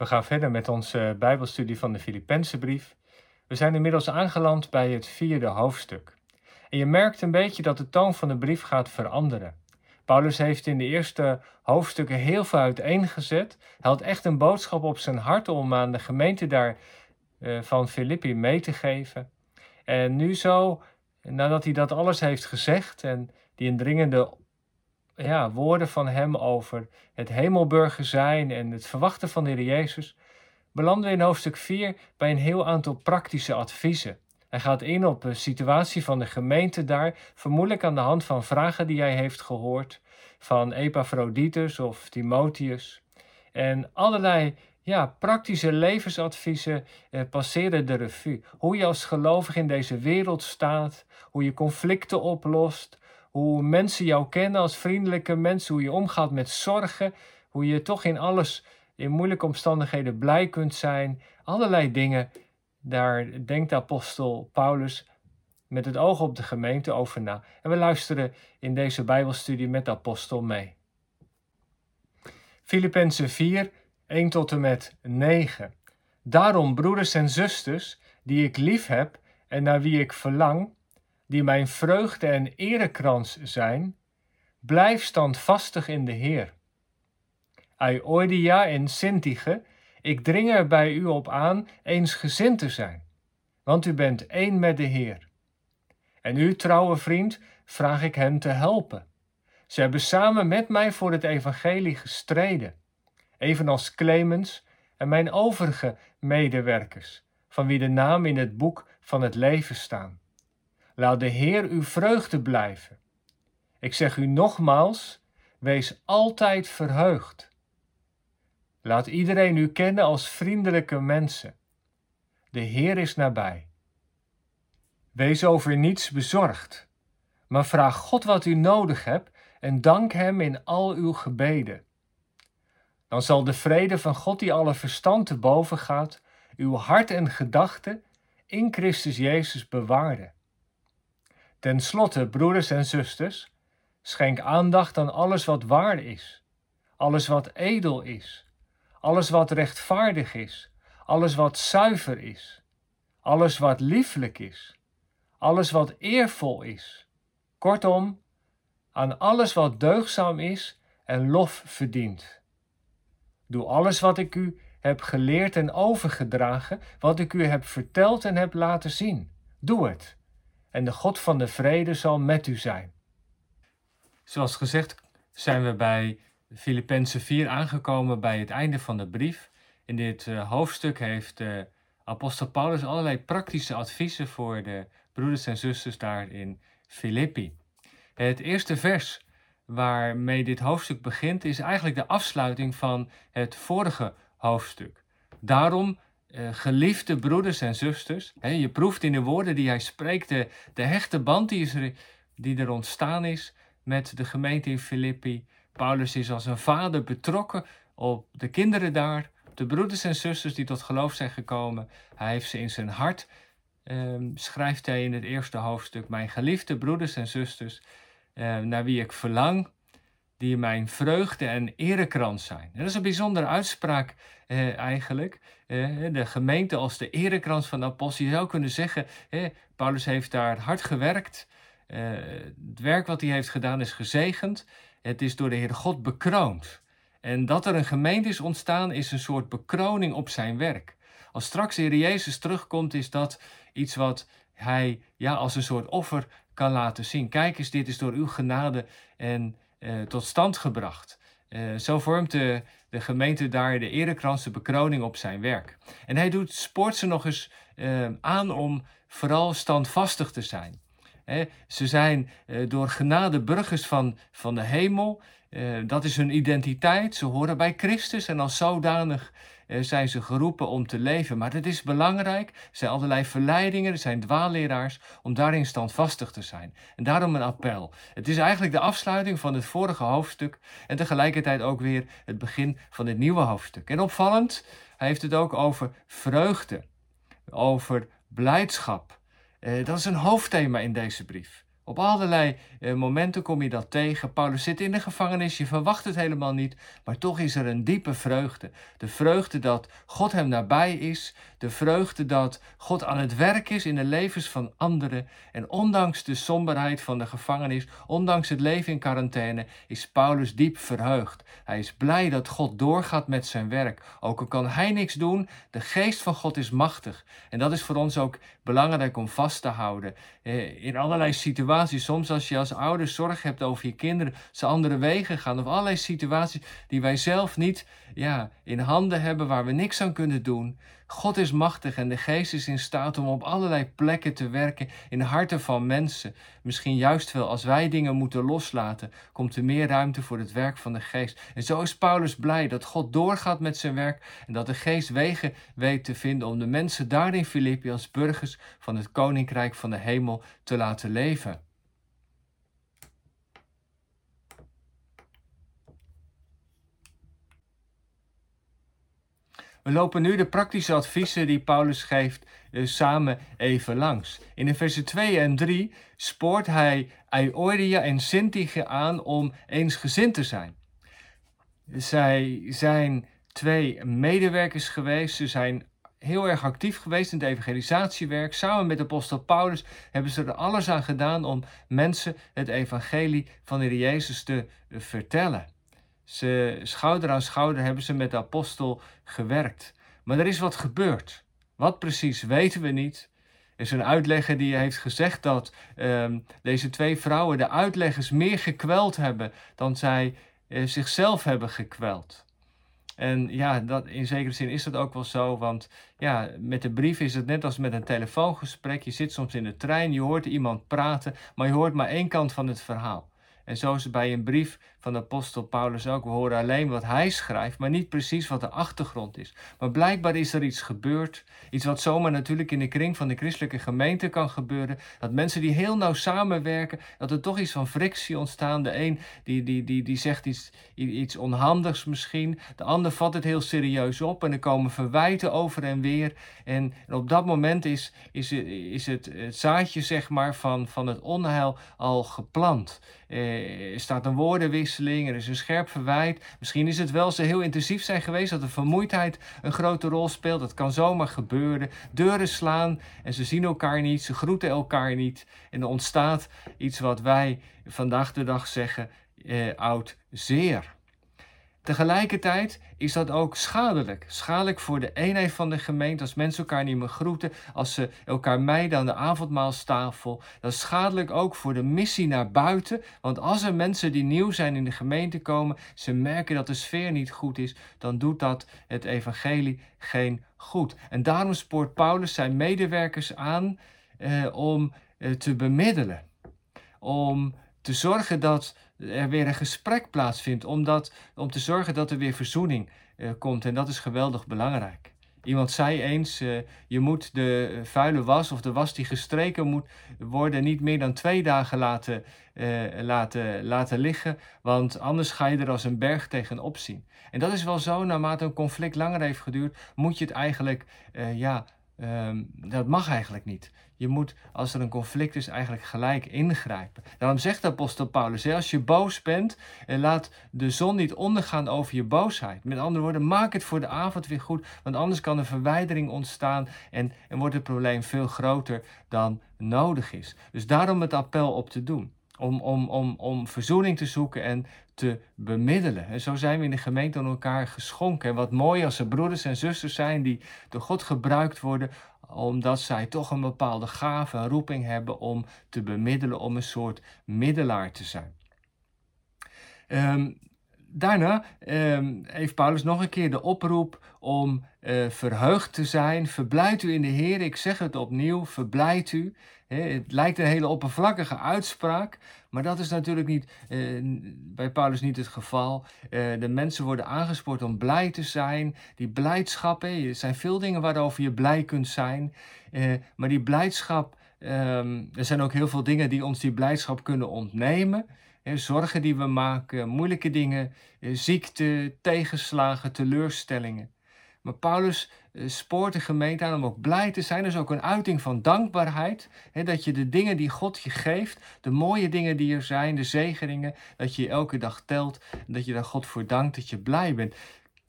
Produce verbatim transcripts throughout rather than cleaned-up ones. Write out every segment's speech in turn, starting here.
We gaan verder met onze Bijbelstudie van de Filippense brief. We zijn inmiddels aangeland bij het vierde hoofdstuk. En je merkt een beetje dat de toon van de brief gaat veranderen. Paulus heeft in de eerste hoofdstukken heel veel uiteengezet. Hij had echt een boodschap op zijn hart om aan de gemeente daar uh, van Filippi mee te geven. En nu zo, nadat hij dat alles heeft gezegd en die indringende ja, woorden van hem over het hemelburger zijn en het verwachten van de Heer Jezus, belanden we in hoofdstuk vier bij een heel aantal praktische adviezen. Hij gaat in op de situatie van de gemeente daar, vermoedelijk aan de hand van vragen die hij heeft gehoord, van Epafroditus of Timotheus. En allerlei ja, praktische levensadviezen eh, passeren de revue. Hoe je als gelovige in deze wereld staat, hoe je conflicten oplost, hoe mensen jou kennen als vriendelijke mensen, hoe je omgaat met zorgen, hoe je toch in alles, in moeilijke omstandigheden blij kunt zijn, allerlei dingen. Daar denkt de apostel Paulus met het oog op de gemeente over na. En we luisteren in deze Bijbelstudie met de apostel mee. Filippenzen vier, één tot en met negen. Daarom, broeders en zusters, die ik lief heb en naar wie ik verlang, die mijn vreugde en erekrans zijn, blijf standvastig in de Heer. Euodia en Syntyche, ik dring er bij u op aan eensgezind te zijn, want u bent één met de Heer. En u, trouwe vriend, vraag ik hen te helpen. Ze hebben samen met mij voor het evangelie gestreden, evenals Clemens en mijn overige medewerkers, van wie de naam in het boek van het leven staan. Laat de Heer uw vreugde blijven. Ik zeg u nogmaals, wees altijd verheugd. Laat iedereen u kennen als vriendelijke mensen. De Heer is nabij. Wees over niets bezorgd, maar vraag God wat u nodig hebt en dank Hem in al uw gebeden. Dan zal de vrede van God die alle verstand te boven gaat, uw hart en gedachten in Christus Jezus bewaren. Ten slotte, broeders en zusters, schenk aandacht aan alles wat waar is, alles wat edel is, alles wat rechtvaardig is, alles wat zuiver is, alles wat lieflijk is, alles wat eervol is. Kortom, aan alles wat deugdzaam is en lof verdient. Doe alles wat ik u heb geleerd en overgedragen, wat ik u heb verteld en heb laten zien. Doe het, en de God van de vrede zal met u zijn. Zoals gezegd zijn we bij Filippenzen vier aangekomen bij het einde van de brief. In dit uh, hoofdstuk heeft de uh, apostel Paulus allerlei praktische adviezen voor de broeders en zusters daar in Filippi. Het eerste vers waarmee dit hoofdstuk begint is eigenlijk de afsluiting van het vorige hoofdstuk. Daarom, uh, geliefde broeders en zusters, hè, je proeft in de woorden die hij spreekt de, de hechte band die, is er, die er ontstaan is met de gemeente in Filippi. Paulus is als een vader betrokken op de kinderen daar, de broeders en zusters die tot geloof zijn gekomen. Hij heeft ze in zijn hart, um, schrijft hij in het eerste hoofdstuk. Mijn geliefde broeders en zusters, uh, naar wie ik verlang, die mijn vreugde en erekrans zijn. En dat is een bijzondere uitspraak uh, eigenlijk. Uh, de gemeente als de erekrans van de apostel. Je zou kunnen zeggen, uh, Paulus heeft daar hard gewerkt. Uh, het werk wat hij heeft gedaan is gezegend. Het is door de Heere God bekroond. En dat er een gemeente is ontstaan, is een soort bekroning op zijn werk. Als straks de Heer Jezus terugkomt, is dat iets wat hij ja, als een soort offer kan laten zien. Kijk eens, dit is door uw genade en eh, tot stand gebracht. Eh, zo vormt de, de gemeente daar de erekrans, de bekroning op zijn werk. En hij doet, spoort ze nog eens eh, aan om vooral standvastig te zijn. He, ze zijn uh, door genade burgers van, van de hemel. Uh, dat is hun identiteit. Ze horen bij Christus en als zodanig uh, zijn ze geroepen om te leven. Maar dat is belangrijk. Er zijn allerlei verleidingen, er zijn dwaalleraars om daarin standvastig te zijn. En daarom een appel. Het is eigenlijk de afsluiting van het vorige hoofdstuk en tegelijkertijd ook weer het begin van het nieuwe hoofdstuk. En opvallend, hij heeft het ook over vreugde, over blijdschap. Uh, dat is een hoofdthema in deze brief. Op allerlei eh, momenten kom je dat tegen. Paulus zit in de gevangenis, je verwacht het helemaal niet, maar toch is er een diepe vreugde. De vreugde dat God hem nabij is, de vreugde dat God aan het werk is in de levens van anderen. En ondanks de somberheid van de gevangenis, ondanks het leven in quarantaine, is Paulus diep verheugd. Hij is blij dat God doorgaat met zijn werk. Ook al kan hij niks doen, de geest van God is machtig. En dat is voor ons ook belangrijk om vast te houden. Eh, in allerlei situaties. Soms als je als ouders zorg hebt over je kinderen, ze andere wegen gaan. Of allerlei situaties die wij zelf niet ja, in handen hebben, waar we niks aan kunnen doen. God is machtig en de geest is in staat om op allerlei plekken te werken in de harten van mensen. Misschien juist wel als wij dingen moeten loslaten, komt er meer ruimte voor het werk van de geest. En zo is Paulus blij dat God doorgaat met zijn werk en dat de geest wegen weet te vinden om de mensen daar in Filippi als burgers van het koninkrijk van de hemel te laten leven. We lopen nu de praktische adviezen die Paulus geeft uh, samen even langs. In de versen twee en drie spoort hij Euodia en Syntyche aan om eensgezind te zijn. Zij zijn twee medewerkers geweest, ze zijn heel erg actief geweest in het evangelisatiewerk. Samen met apostel Paulus hebben ze er alles aan gedaan om mensen het evangelie van de Heer Jezus te uh, vertellen. Ze, schouder aan schouder hebben ze met de apostel gewerkt. Maar er is wat gebeurd. Wat precies weten we niet. Er is een uitlegger die heeft gezegd dat um, deze twee vrouwen de uitleggers meer gekweld hebben dan zij uh, zichzelf hebben gekweld. En ja, dat, in zekere zin is dat ook wel zo, want ja, met de brief is het net als met een telefoongesprek. Je zit soms in de trein, je hoort iemand praten, maar je hoort maar één kant van het verhaal. En zo is het bij een brief van de apostel Paulus ook. We horen alleen wat hij schrijft, maar niet precies wat de achtergrond is. Maar blijkbaar is er iets gebeurd. Iets wat zomaar natuurlijk in de kring van de christelijke gemeente kan gebeuren. Dat mensen die heel nauw samenwerken, dat er toch iets van frictie ontstaat. De een die, die, die, die zegt iets, iets onhandigs misschien. De ander vat het heel serieus op en er komen verwijten over en weer. En op dat moment is, is, is het, het zaadje zeg maar, van, van het onheil al geplant. Eh, er staat een woordenwisseling, er is een scherp verwijt. Misschien is het wel, ze heel intensief zijn geweest, dat de vermoeidheid een grote rol speelt. Dat kan zomaar gebeuren. Deuren slaan en ze zien elkaar niet, ze groeten elkaar niet. En er ontstaat iets wat wij vandaag de dag zeggen, eh, oud zeer. Tegelijkertijd is dat ook schadelijk. Schadelijk voor de eenheid van de gemeente. Als mensen elkaar niet meer groeten. Als ze elkaar mijden aan de avondmaalstafel. Dat is schadelijk ook voor de missie naar buiten. Want als er mensen die nieuw zijn in de gemeente komen. Ze merken dat de sfeer niet goed is. Dan doet dat het evangelie geen goed. En daarom spoort Paulus zijn medewerkers aan. Eh, om eh, te bemiddelen. Om te zorgen dat er weer een gesprek plaatsvindt, om, dat, om te zorgen dat er weer verzoening uh, komt. En dat is geweldig belangrijk. Iemand zei eens, uh, je moet de vuile was of de was die gestreken moet worden niet meer dan twee dagen laten, uh, laten, laten liggen, want anders ga je er als een berg tegenop zien. En dat is wel zo, naarmate een conflict langer heeft geduurd, moet je het eigenlijk, uh, ja, um, dat mag eigenlijk niet. Je moet, als er een conflict is, eigenlijk gelijk ingrijpen. Daarom zegt de apostel Paulus, hè, als je boos bent, laat de zon niet ondergaan over je boosheid. Met andere woorden, maak het voor de avond weer goed, want anders kan een verwijdering ontstaan en, en wordt het probleem veel groter dan nodig is. Dus daarom het appel op te doen, om, om, om, om verzoening te zoeken en te bemiddelen. En zo zijn we in de gemeente aan elkaar geschonken. En wat mooi als er broeders en zusters zijn die door God gebruikt worden, omdat zij toch een bepaalde gave, een roeping hebben om te bemiddelen, om een soort middelaar te zijn. Um, daarna um, heeft Paulus nog een keer de oproep om uh, verheugd te zijn. Verblijd u in de Heer, ik zeg het opnieuw, verblijd u. He, het lijkt een hele oppervlakkige uitspraak, maar dat is natuurlijk niet, eh, bij Paulus niet het geval. Eh, de mensen worden aangespoord om blij te zijn. Die blijdschap, he, er zijn veel dingen waarover je blij kunt zijn. Eh, maar die blijdschap, um, er zijn ook heel veel dingen die ons die blijdschap kunnen ontnemen. He, zorgen die we maken, moeilijke dingen, ziekte, tegenslagen, teleurstellingen. Maar Paulus spoort de gemeente aan om ook blij te zijn. Dus ook een uiting van dankbaarheid. Hè, dat je de dingen die God je geeft, de mooie dingen die er zijn, de zegeningen, dat je elke dag telt en dat je daar God voor dankt, dat je blij bent.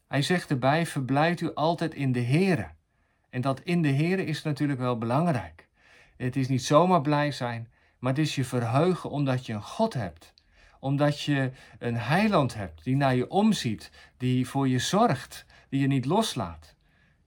Hij zegt erbij, verblijft u altijd in de Here. En dat in de Here is natuurlijk wel belangrijk. Het is niet zomaar blij zijn, maar het is je verheugen omdat je een God hebt. Omdat je een heiland hebt die naar je omziet, die voor je zorgt, die je niet loslaat.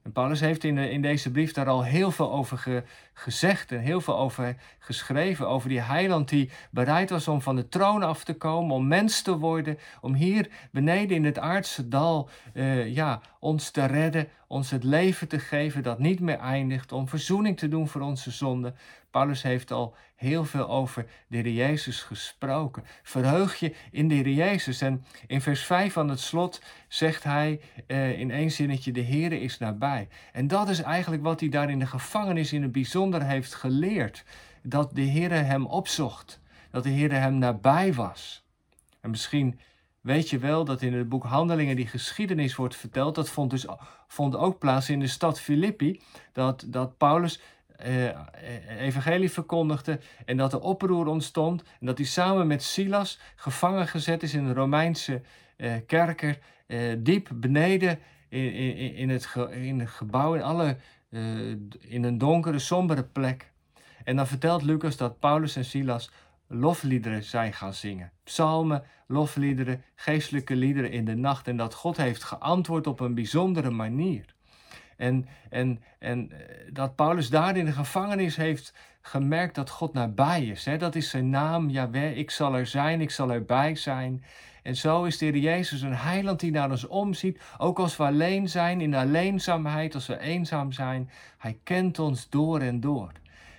En Paulus heeft in, de, in deze brief daar al heel veel over ge, gezegd en heel veel over geschreven. Over die heiland die bereid was om van de troon af te komen, om mens te worden. Om hier beneden in het aardse dal uh, ja, ons te redden, ons het leven te geven dat niet meer eindigt. Om verzoening te doen voor onze zonden. Paulus heeft al heel veel over de Heer Jezus gesproken. Verheug je in de Heer Jezus. En in vers vijf van het slot zegt hij eh, in één zinnetje, de Heer is nabij. En dat is eigenlijk wat hij daar in de gevangenis in het bijzonder heeft geleerd. Dat de Heer hem opzocht. Dat de Heer hem nabij was. En misschien weet je wel dat in het boek Handelingen die geschiedenis wordt verteld. Dat vond, dus, vond ook plaats in de stad Filippi. Dat, dat Paulus Uh, evangelie verkondigde en dat er oproer ontstond en dat hij samen met Silas gevangen gezet is in de Romeinse uh, kerker, uh, diep beneden in, in, in, het ge, in het gebouw, in, alle, uh, in een donkere, sombere plek. En dan vertelt Lucas dat Paulus en Silas lofliederen zijn gaan zingen. Psalmen, lofliederen, geestelijke liederen in de nacht en dat God heeft geantwoord op een bijzondere manier. En, en, en dat Paulus daar in de gevangenis heeft gemerkt dat God nabij is. Hè? Dat is zijn naam, Jahweh, ik zal er zijn, ik zal erbij zijn. En zo is de Heer Jezus een heiland die naar ons omziet. Ook als we alleen zijn, in alleenzaamheid, als we eenzaam zijn. Hij kent ons door en door.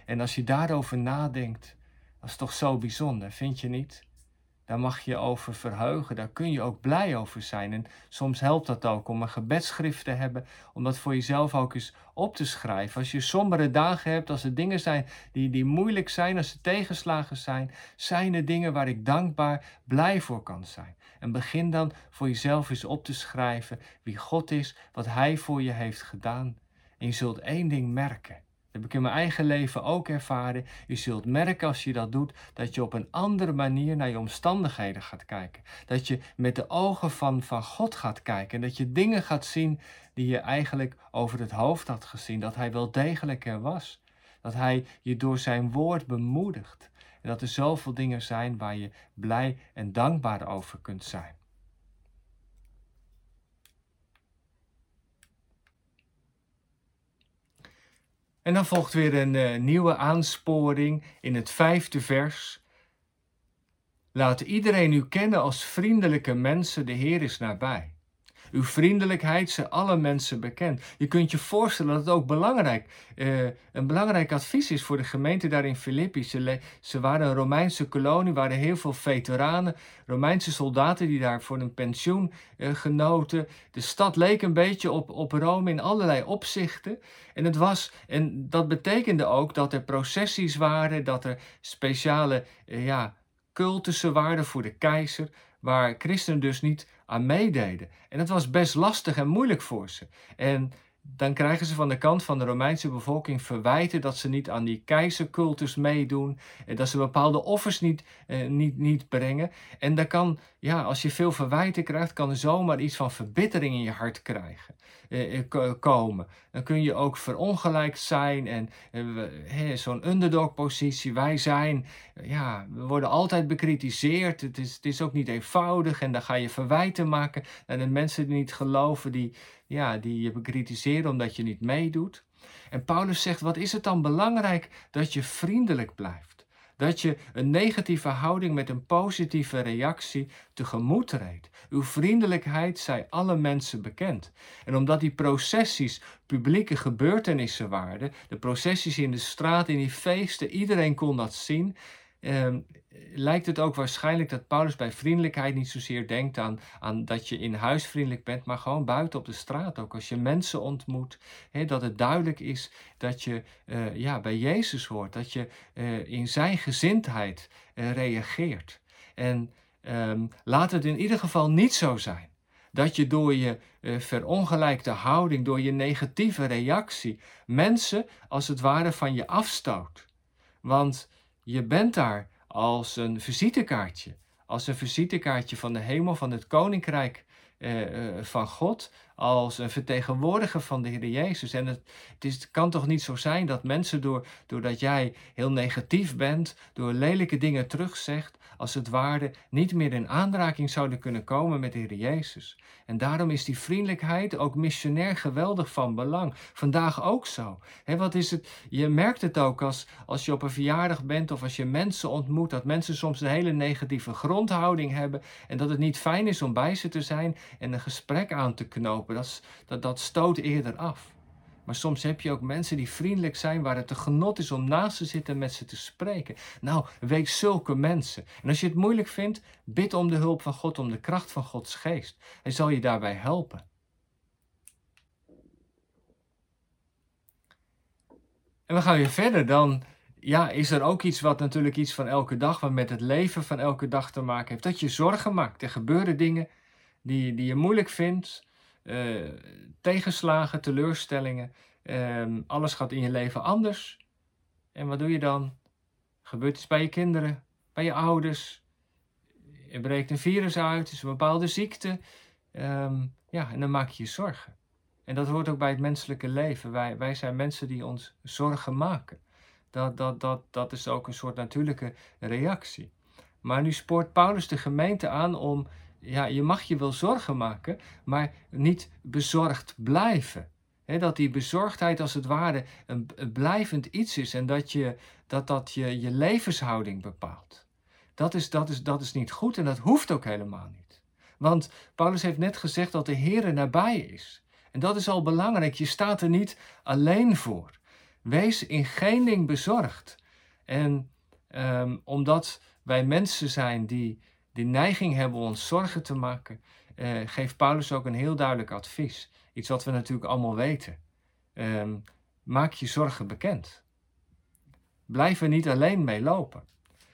En als je daarover nadenkt, dat is toch zo bijzonder, vind je niet? Daar mag je over verheugen, daar kun je ook blij over zijn. En soms helpt dat ook om een gebedschrift te hebben, om dat voor jezelf ook eens op te schrijven. Als je sombere dagen hebt, als er dingen zijn die, die moeilijk zijn, als er tegenslagen zijn, zijn er dingen waar ik dankbaar blij voor kan zijn. En begin dan voor jezelf eens op te schrijven wie God is, wat Hij voor je heeft gedaan. En je zult één ding merken. Dat heb ik in mijn eigen leven ook ervaren. Je zult merken als je dat doet, dat je op een andere manier naar je omstandigheden gaat kijken. Dat je met de ogen van, van God gaat kijken. En dat je dingen gaat zien die je eigenlijk over het hoofd had gezien. Dat Hij wel degelijk er was. Dat Hij je door zijn woord bemoedigt. En dat er zoveel dingen zijn waar je blij en dankbaar over kunt zijn. En dan volgt weer een uh, nieuwe aansporing in het vijfde vers. Laat iedereen u kennen als vriendelijke mensen, de Heer is nabij. Uw vriendelijkheid zijn alle mensen bekend. Je kunt je voorstellen dat het ook belangrijk, uh, een belangrijk advies is voor de gemeente daar in Filippi. Ze, le- ze waren een Romeinse kolonie, waren heel veel veteranen, Romeinse soldaten die daar voor een pensioen uh, genoten. De stad leek een beetje op, op Rome in allerlei opzichten. En, het was, en dat betekende ook dat er processies waren, dat er speciale uh, ja, cultussen waren voor de keizer, waar christenen dus niet aan meededen. En dat was best lastig en moeilijk voor ze. En dan krijgen ze van de kant van de Romeinse bevolking verwijten dat ze niet aan die keizercultus meedoen, dat ze bepaalde offers niet, eh, niet, niet brengen. En dan kan, ja, als je veel verwijten krijgt, kan er zomaar iets van verbittering in je hart krijgen, eh, komen. Dan kun je ook verongelijkt zijn en eh, zo'n underdog-positie. Wij zijn, ja, we worden altijd bekritiseerd. Het is, het is ook niet eenvoudig en dan ga je verwijten maken naar de mensen die niet geloven, die... Ja, die je bekritiseren omdat je niet meedoet. En Paulus zegt, wat is het dan belangrijk dat je vriendelijk blijft? Dat je een negatieve houding met een positieve reactie tegemoet treedt. Uw vriendelijkheid zij alle mensen bekend. En omdat die processies publieke gebeurtenissen waren, de processies in de straat, in die feesten, iedereen kon dat zien, Eh, lijkt het ook waarschijnlijk dat Paulus bij vriendelijkheid niet zozeer denkt aan, aan dat je in huis vriendelijk bent, maar gewoon buiten op de straat ook. Als je mensen ontmoet, hè, dat het duidelijk is dat je eh, ja, bij Jezus hoort, dat je eh, in zijn gezindheid eh, reageert. En eh, laat het in ieder geval niet zo zijn dat je door je uh, verongelijkte houding, door je negatieve reactie, mensen als het ware van je afstoot. Want je bent daar als een visitekaartje, als een visitekaartje van de hemel, van het koninkrijk uh, uh, van God, als een vertegenwoordiger van de Heer Jezus. En het, het, is, het kan toch niet zo zijn dat mensen, door, doordat jij heel negatief bent, door lelijke dingen terugzegt, als het ware niet meer in aanraking zouden kunnen komen met de Heer Jezus. En daarom is die vriendelijkheid ook missionair geweldig van belang. Vandaag ook zo. He, wat is het? Je merkt het ook als, als je op een verjaardag bent of als je mensen ontmoet, dat mensen soms een hele negatieve grondhouding hebben en dat het niet fijn is om bij ze te zijn en een gesprek aan te knopen. Dat, dat, dat stoot eerder af. Maar soms heb je ook mensen die vriendelijk zijn, waar het een genot is om naast te zitten en met ze te spreken. Nou, wees zulke mensen. En als je het moeilijk vindt, bid om de hulp van God, om de kracht van Gods geest. Hij zal je daarbij helpen. En we gaan weer verder. Dan ja, is er ook iets wat natuurlijk iets van elke dag, wat met het leven van elke dag te maken heeft. Dat je zorgen maakt. Er gebeuren dingen die, die je moeilijk vindt. Uh, tegenslagen, teleurstellingen, uh, alles gaat in je leven anders. En wat doe je dan? Gebeurt iets bij je kinderen, bij je ouders. Er breekt een virus uit, is een bepaalde ziekte. Um, ja, en dan maak je je zorgen. En dat hoort ook bij het menselijke leven. Wij, wij zijn mensen die ons zorgen maken. Dat, dat, dat, dat is ook een soort natuurlijke reactie. Maar nu spoort Paulus de gemeente aan om... Ja, je mag je wel zorgen maken, maar niet bezorgd blijven. He, dat die bezorgdheid als het ware een, een blijvend iets is en dat je, dat, dat je, je levenshouding bepaalt. Dat is, dat, is, dat is niet goed en dat hoeft ook helemaal niet. Want Paulus heeft net gezegd dat de Heer nabij is. En dat is al belangrijk, je staat er niet alleen voor. Wees in geen ding bezorgd. En um, omdat wij mensen zijn die... die neiging hebben om ons zorgen te maken, eh, geeft Paulus ook een heel duidelijk advies. Iets wat we natuurlijk allemaal weten. Um, maak je zorgen bekend. Blijf er niet alleen mee lopen.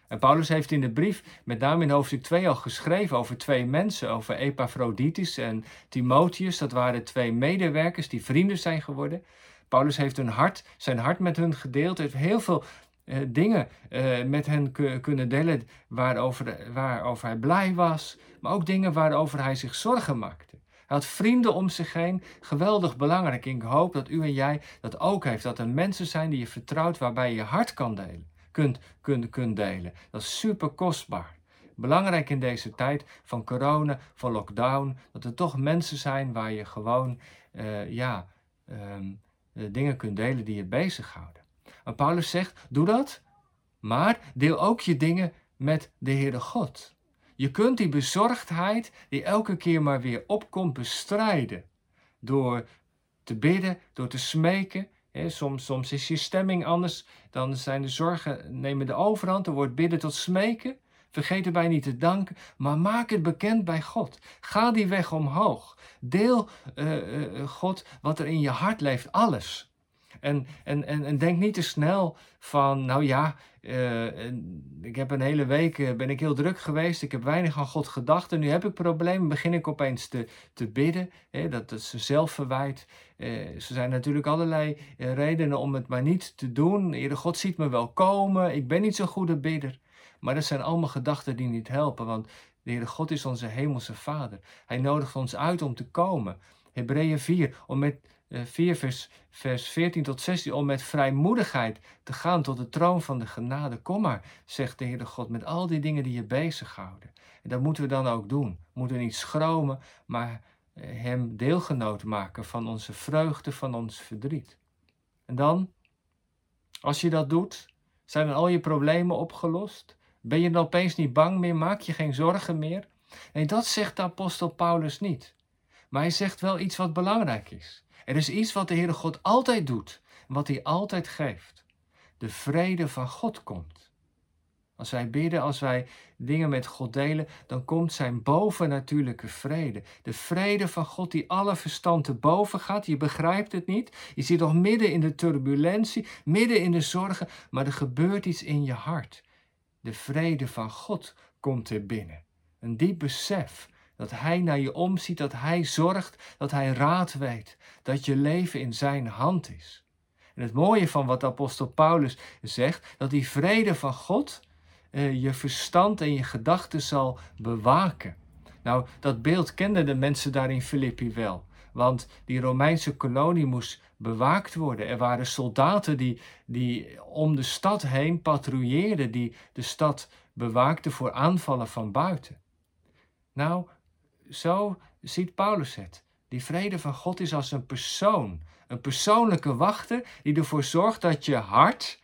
En Paulus heeft in de brief, met name in hoofdstuk twee, al geschreven over twee mensen. Over Epafroditus en Timotheus. Dat waren twee medewerkers die vrienden zijn geworden. Paulus heeft hun hart, zijn hart met hun gedeeld. Hij heeft heel veel... Uh, dingen uh, met hen k- kunnen delen waarover, waarover hij blij was, maar ook dingen waarover hij zich zorgen maakte. Hij had vrienden om zich heen, geweldig belangrijk. Ik hoop dat u en jij dat ook heeft, dat er mensen zijn die je vertrouwt, waarbij je je hart kan delen, kunt, kunt, kunt delen. Dat is super kostbaar. Belangrijk in deze tijd van corona, van lockdown, dat er toch mensen zijn waar je gewoon uh, ja, um, uh, dingen kunt delen die je bezighouden. En Paulus zegt, doe dat, maar deel ook je dingen met de Heere God. Je kunt die bezorgdheid die elke keer maar weer opkomt bestrijden. Door te bidden, door te smeken. Soms, soms is je stemming anders, dan zijn de zorgen, nemen de overhand. Dan wordt bidden tot smeken. Vergeet erbij niet te danken, maar maak het bekend bij God. Ga die weg omhoog. Deel uh, uh, God wat er in je hart leeft, alles. En, en, en, en denk niet te snel van, nou ja, uh, ik heb een hele week, uh, ben ik heel druk geweest, ik heb weinig aan God gedacht en nu heb ik problemen, begin ik opeens te, te bidden. Hè, dat, dat ze zelf verwijt. Uh, ze zijn natuurlijk allerlei uh, redenen om het maar niet te doen. Heere God ziet me wel komen, ik ben niet zo'n goede bidder. Maar dat zijn allemaal gedachten die niet helpen, want de Heere God is onze hemelse Vader. Hij nodigt ons uit om te komen. Hebreeën vier, om met... vier vers, vers veertien tot zestien, om met vrijmoedigheid te gaan tot de troon van de genade. Kom maar, zegt de Heere God, met al die dingen die je bezighouden. En dat moeten we dan ook doen. We moeten niet schromen, maar hem deelgenoot maken van onze vreugde, van ons verdriet. En dan, als je dat doet, zijn dan al je problemen opgelost? Ben je dan opeens niet bang meer? Maak je geen zorgen meer? Nee, dat zegt de apostel Paulus niet. Maar hij zegt wel iets wat belangrijk is. Er is iets wat de Heere God altijd doet, wat hij altijd geeft. De vrede van God komt. Als wij bidden, als wij dingen met God delen, dan komt zijn bovennatuurlijke vrede. De vrede van God die alle verstand te boven gaat. Je begrijpt het niet. Je zit nog midden in de turbulentie, midden in de zorgen, maar er gebeurt iets in je hart. De vrede van God komt er binnen. Een diep besef Dat hij naar je omziet, dat hij zorgt, dat hij raad weet, dat je leven in zijn hand is. En het mooie van wat de apostel Paulus zegt, dat die vrede van God eh, je verstand en je gedachten zal bewaken. Nou, dat beeld kenden de mensen daar in Filippi wel. Want die Romeinse kolonie moest bewaakt worden. Er waren soldaten die, die om de stad heen patrouilleerden, die de stad bewaakten voor aanvallen van buiten. Nou, zo ziet Paulus het. Die vrede van God is als een persoon, een persoonlijke wachter die ervoor zorgt dat je hart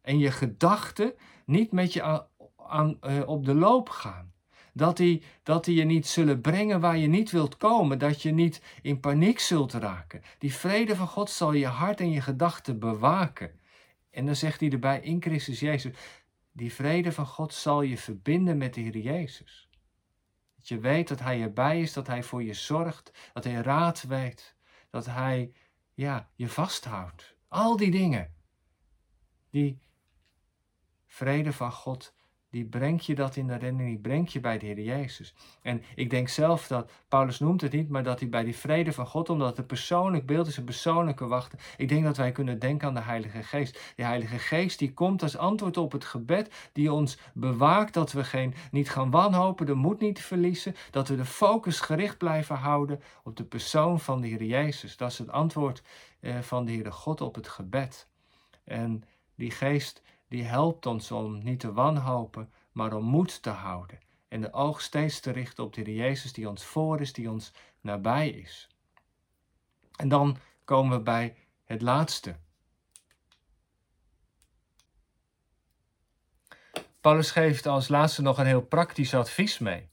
en je gedachten niet met je aan, aan, uh, op de loop gaan. Dat die, dat die je niet zullen brengen waar je niet wilt komen. Dat je niet in paniek zult raken. Die vrede van God zal je hart en je gedachten bewaken. En dan zegt hij erbij in Christus Jezus. Die vrede van God zal je verbinden met de Heer Jezus. Dat je weet dat Hij erbij is. Dat Hij voor je zorgt. Dat Hij raad weet. Dat Hij ja, je vasthoudt. Al die dingen. Die vrede van God, die brengt je dat in de redding, die brengt je bij de Heer Jezus. En ik denk zelf dat, Paulus noemt het niet, maar dat hij bij die vrede van God, omdat het een persoonlijk beeld is, een persoonlijke wachten. Ik denk dat wij kunnen denken aan de Heilige Geest. De Heilige Geest die komt als antwoord op het gebed, die ons bewaakt dat we geen, niet gaan wanhopen, de moed niet verliezen, dat we de focus gericht blijven houden op de persoon van de Heer Jezus. Dat is het antwoord eh, van de Heere God op het gebed. En die Geest, die helpt ons om niet te wanhopen, maar om moed te houden. En de oog steeds te richten op de Heer Jezus die ons voor is, die ons nabij is. En dan komen we bij het laatste. Paulus geeft als laatste nog een heel praktisch advies mee.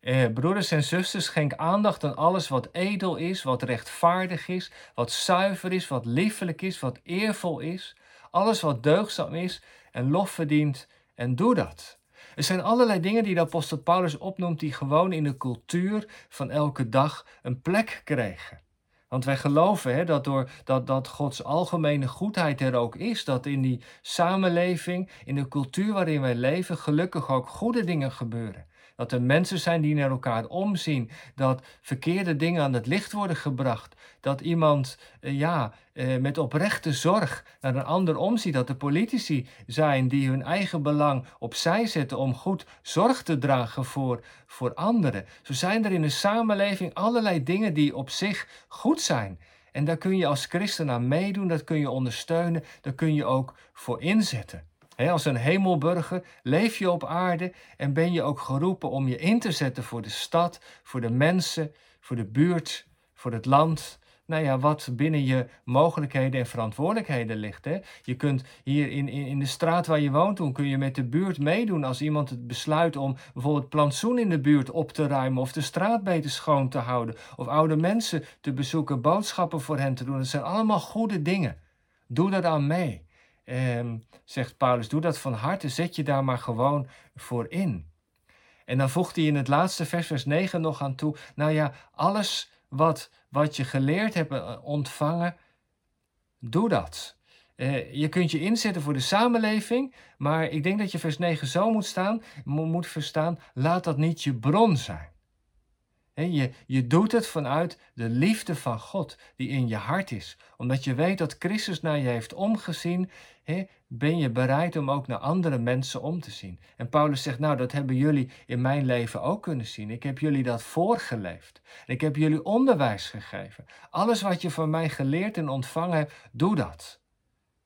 Eh, broeders en zusters, schenk aandacht aan alles wat edel is, wat rechtvaardig is, wat zuiver is, wat liefelijk is, wat eervol is. Alles wat deugdzaam is en lof verdient, en doe dat. Er zijn allerlei dingen die de apostel Paulus opnoemt die gewoon in de cultuur van elke dag een plek kregen. Want wij geloven hè, dat, door, dat, dat Gods algemene goedheid er ook is. Dat in die samenleving, in de cultuur waarin wij leven, gelukkig ook goede dingen gebeuren. Dat er mensen zijn die naar elkaar omzien. Dat verkeerde dingen aan het licht worden gebracht. Dat iemand eh, ja, eh, met oprechte zorg naar een ander omziet. Dat er politici zijn die hun eigen belang opzij zetten om goed zorg te dragen voor, voor anderen. Zo zijn er in de samenleving allerlei dingen die op zich goed zijn. En daar kun je als christen aan meedoen, dat kun je ondersteunen, daar kun je ook voor inzetten. He, als een hemelburger leef je op aarde en ben je ook geroepen om je in te zetten voor de stad, voor de mensen, voor de buurt, voor het land. Nou ja, wat binnen je mogelijkheden en verantwoordelijkheden ligt. Hè? Je kunt hier in, in, in de straat waar je woont doen, kun je met de buurt meedoen als iemand het besluit om bijvoorbeeld plantsoen in de buurt op te ruimen of de straat beter schoon te houden. Of oude mensen te bezoeken, boodschappen voor hen te doen. Dat zijn allemaal goede dingen. Doe daar aan mee. Um, zegt Paulus, doe dat van harte, zet je daar maar gewoon voor in. En dan voegt hij in het laatste vers, vers negen nog aan toe, nou ja, alles wat, wat je geleerd hebt ontvangen, doe dat. Uh, je kunt je inzetten voor de samenleving, maar ik denk dat je vers negen zo moet, staan, moet verstaan, laat dat niet je bron zijn. He, je, je doet het vanuit de liefde van God die in je hart is. Omdat je weet dat Christus naar je heeft omgezien, he, ben je bereid om ook naar andere mensen om te zien. En Paulus zegt, nou dat hebben jullie in mijn leven ook kunnen zien. Ik heb jullie dat voorgeleefd. Ik heb jullie onderwijs gegeven. Alles wat je van mij geleerd en ontvangen hebt, doe dat.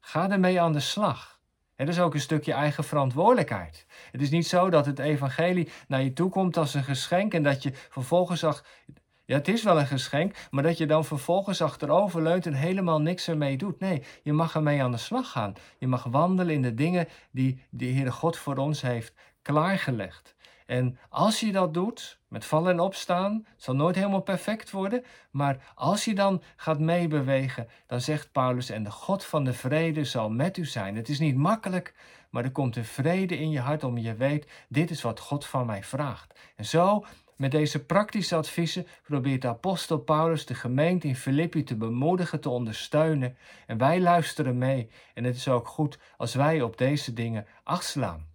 Ga ermee aan de slag. Het is ook een stukje eigen verantwoordelijkheid. Het is niet zo dat het evangelie naar je toe komt als een geschenk en dat je vervolgens, ach, ja het is wel een geschenk, maar dat je dan vervolgens achterover leunt en helemaal niks ermee doet. Nee, je mag ermee aan de slag gaan. Je mag wandelen in de dingen die de Heere God voor ons heeft klaargelegd. En als je dat doet, met vallen en opstaan, het zal nooit helemaal perfect worden, maar als je dan gaat meebewegen, dan zegt Paulus, en de God van de vrede zal met u zijn. Het is niet makkelijk, maar er komt een vrede in je hart, omdat je weet, dit is wat God van mij vraagt. En zo, met deze praktische adviezen, probeert de apostel Paulus de gemeente in Filippi te bemoedigen, te ondersteunen. En wij luisteren mee, en het is ook goed als wij op deze dingen acht slaan.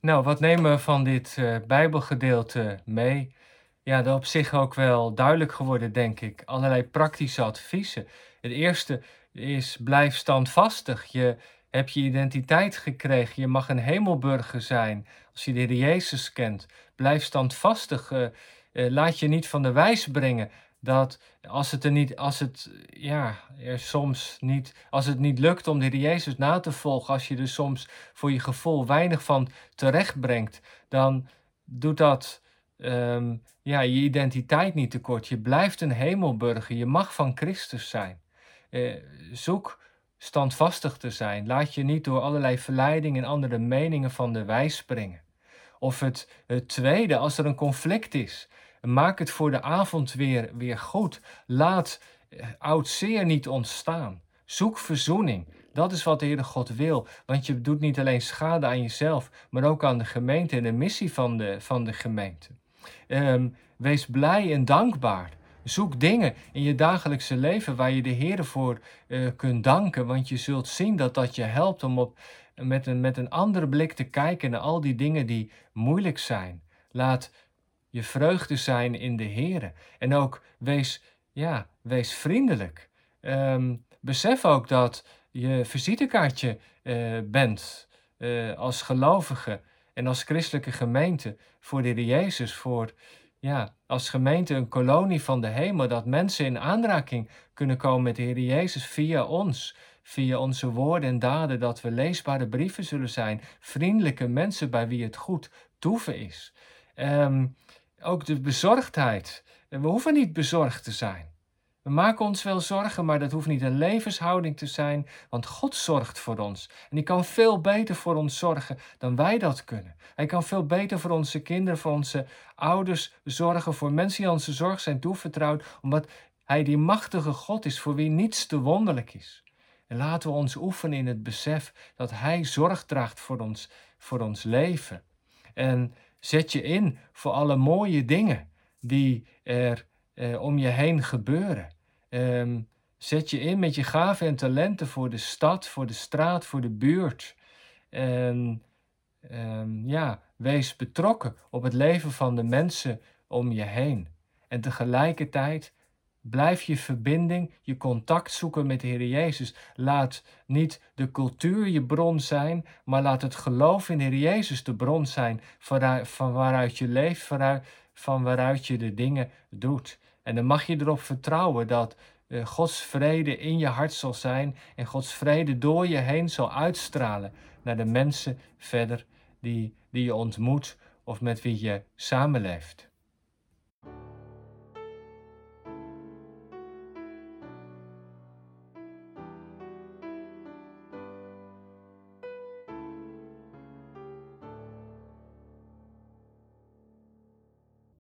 Nou, wat nemen we van dit uh, Bijbelgedeelte mee? Ja, dat op zich ook wel duidelijk geworden, denk ik. Allerlei praktische adviezen. Het eerste is, blijf standvastig. Je hebt je identiteit gekregen. Je mag een hemelburger zijn als je de Heer Jezus kent. Blijf standvastig. Uh, uh, laat je niet van de wijs brengen. Dat als het, er niet, als het, ja, er soms niet, als het niet lukt om de Heer Jezus na te volgen, als je er soms voor je gevoel weinig van terecht brengt, dan doet dat um, ja, je identiteit niet tekort. Je blijft een hemelburger, je mag van Christus zijn. Uh, zoek standvastig te zijn. Laat je niet door allerlei verleidingen en andere meningen van de wijs springen. Of het, het tweede, als er een conflict is, maak het voor de avond weer, weer goed. Laat eh, oud zeer niet ontstaan. Zoek verzoening. Dat is wat de Heere God wil. Want je doet niet alleen schade aan jezelf, maar ook aan de gemeente en de missie van de, van de gemeente. Um, wees blij en dankbaar. Zoek dingen in je dagelijkse leven waar je de Heere voor uh, kunt danken. Want je zult zien dat dat je helpt om op, met, een, met een andere blik te kijken naar al die dingen die moeilijk zijn. Laat je vreugde zijn in de Heere. En ook wees, ja, wees vriendelijk. Um, besef ook dat je visitekaartje uh, bent uh, als gelovige en als christelijke gemeente voor de Heer Jezus. Voor, ja, als gemeente een kolonie van de hemel, dat mensen in aanraking kunnen komen met de Heer Jezus via ons. Via onze woorden en daden, dat we leesbare brieven zullen zijn. Vriendelijke mensen bij wie het goed toeven is. Um, Ook de bezorgdheid. We hoeven niet bezorgd te zijn. We maken ons wel zorgen, maar dat hoeft niet een levenshouding te zijn, want God zorgt voor ons. En die kan veel beter voor ons zorgen dan wij dat kunnen. Hij kan veel beter voor onze kinderen, voor onze ouders zorgen, voor mensen die onze zorg zijn toevertrouwd, omdat Hij die machtige God is, voor wie niets te wonderlijk is. En laten we ons oefenen in het besef dat Hij zorg draagt voor ons, voor ons leven. En zet je in voor alle mooie dingen die er eh, om je heen gebeuren. Um, zet je in met je gaven en talenten voor de stad, voor de straat, voor de buurt. En um, ja, wees betrokken op het leven van de mensen om je heen. En tegelijkertijd blijf je verbinding, je contact zoeken met de Heer Jezus. Laat niet de cultuur je bron zijn, maar laat het geloof in de Heer Jezus de bron zijn van waaruit je leeft, van waaruit je de dingen doet. En dan mag je erop vertrouwen dat uh, Gods vrede in je hart zal zijn en Gods vrede door je heen zal uitstralen naar de mensen verder die, die je ontmoet of met wie je samenleeft.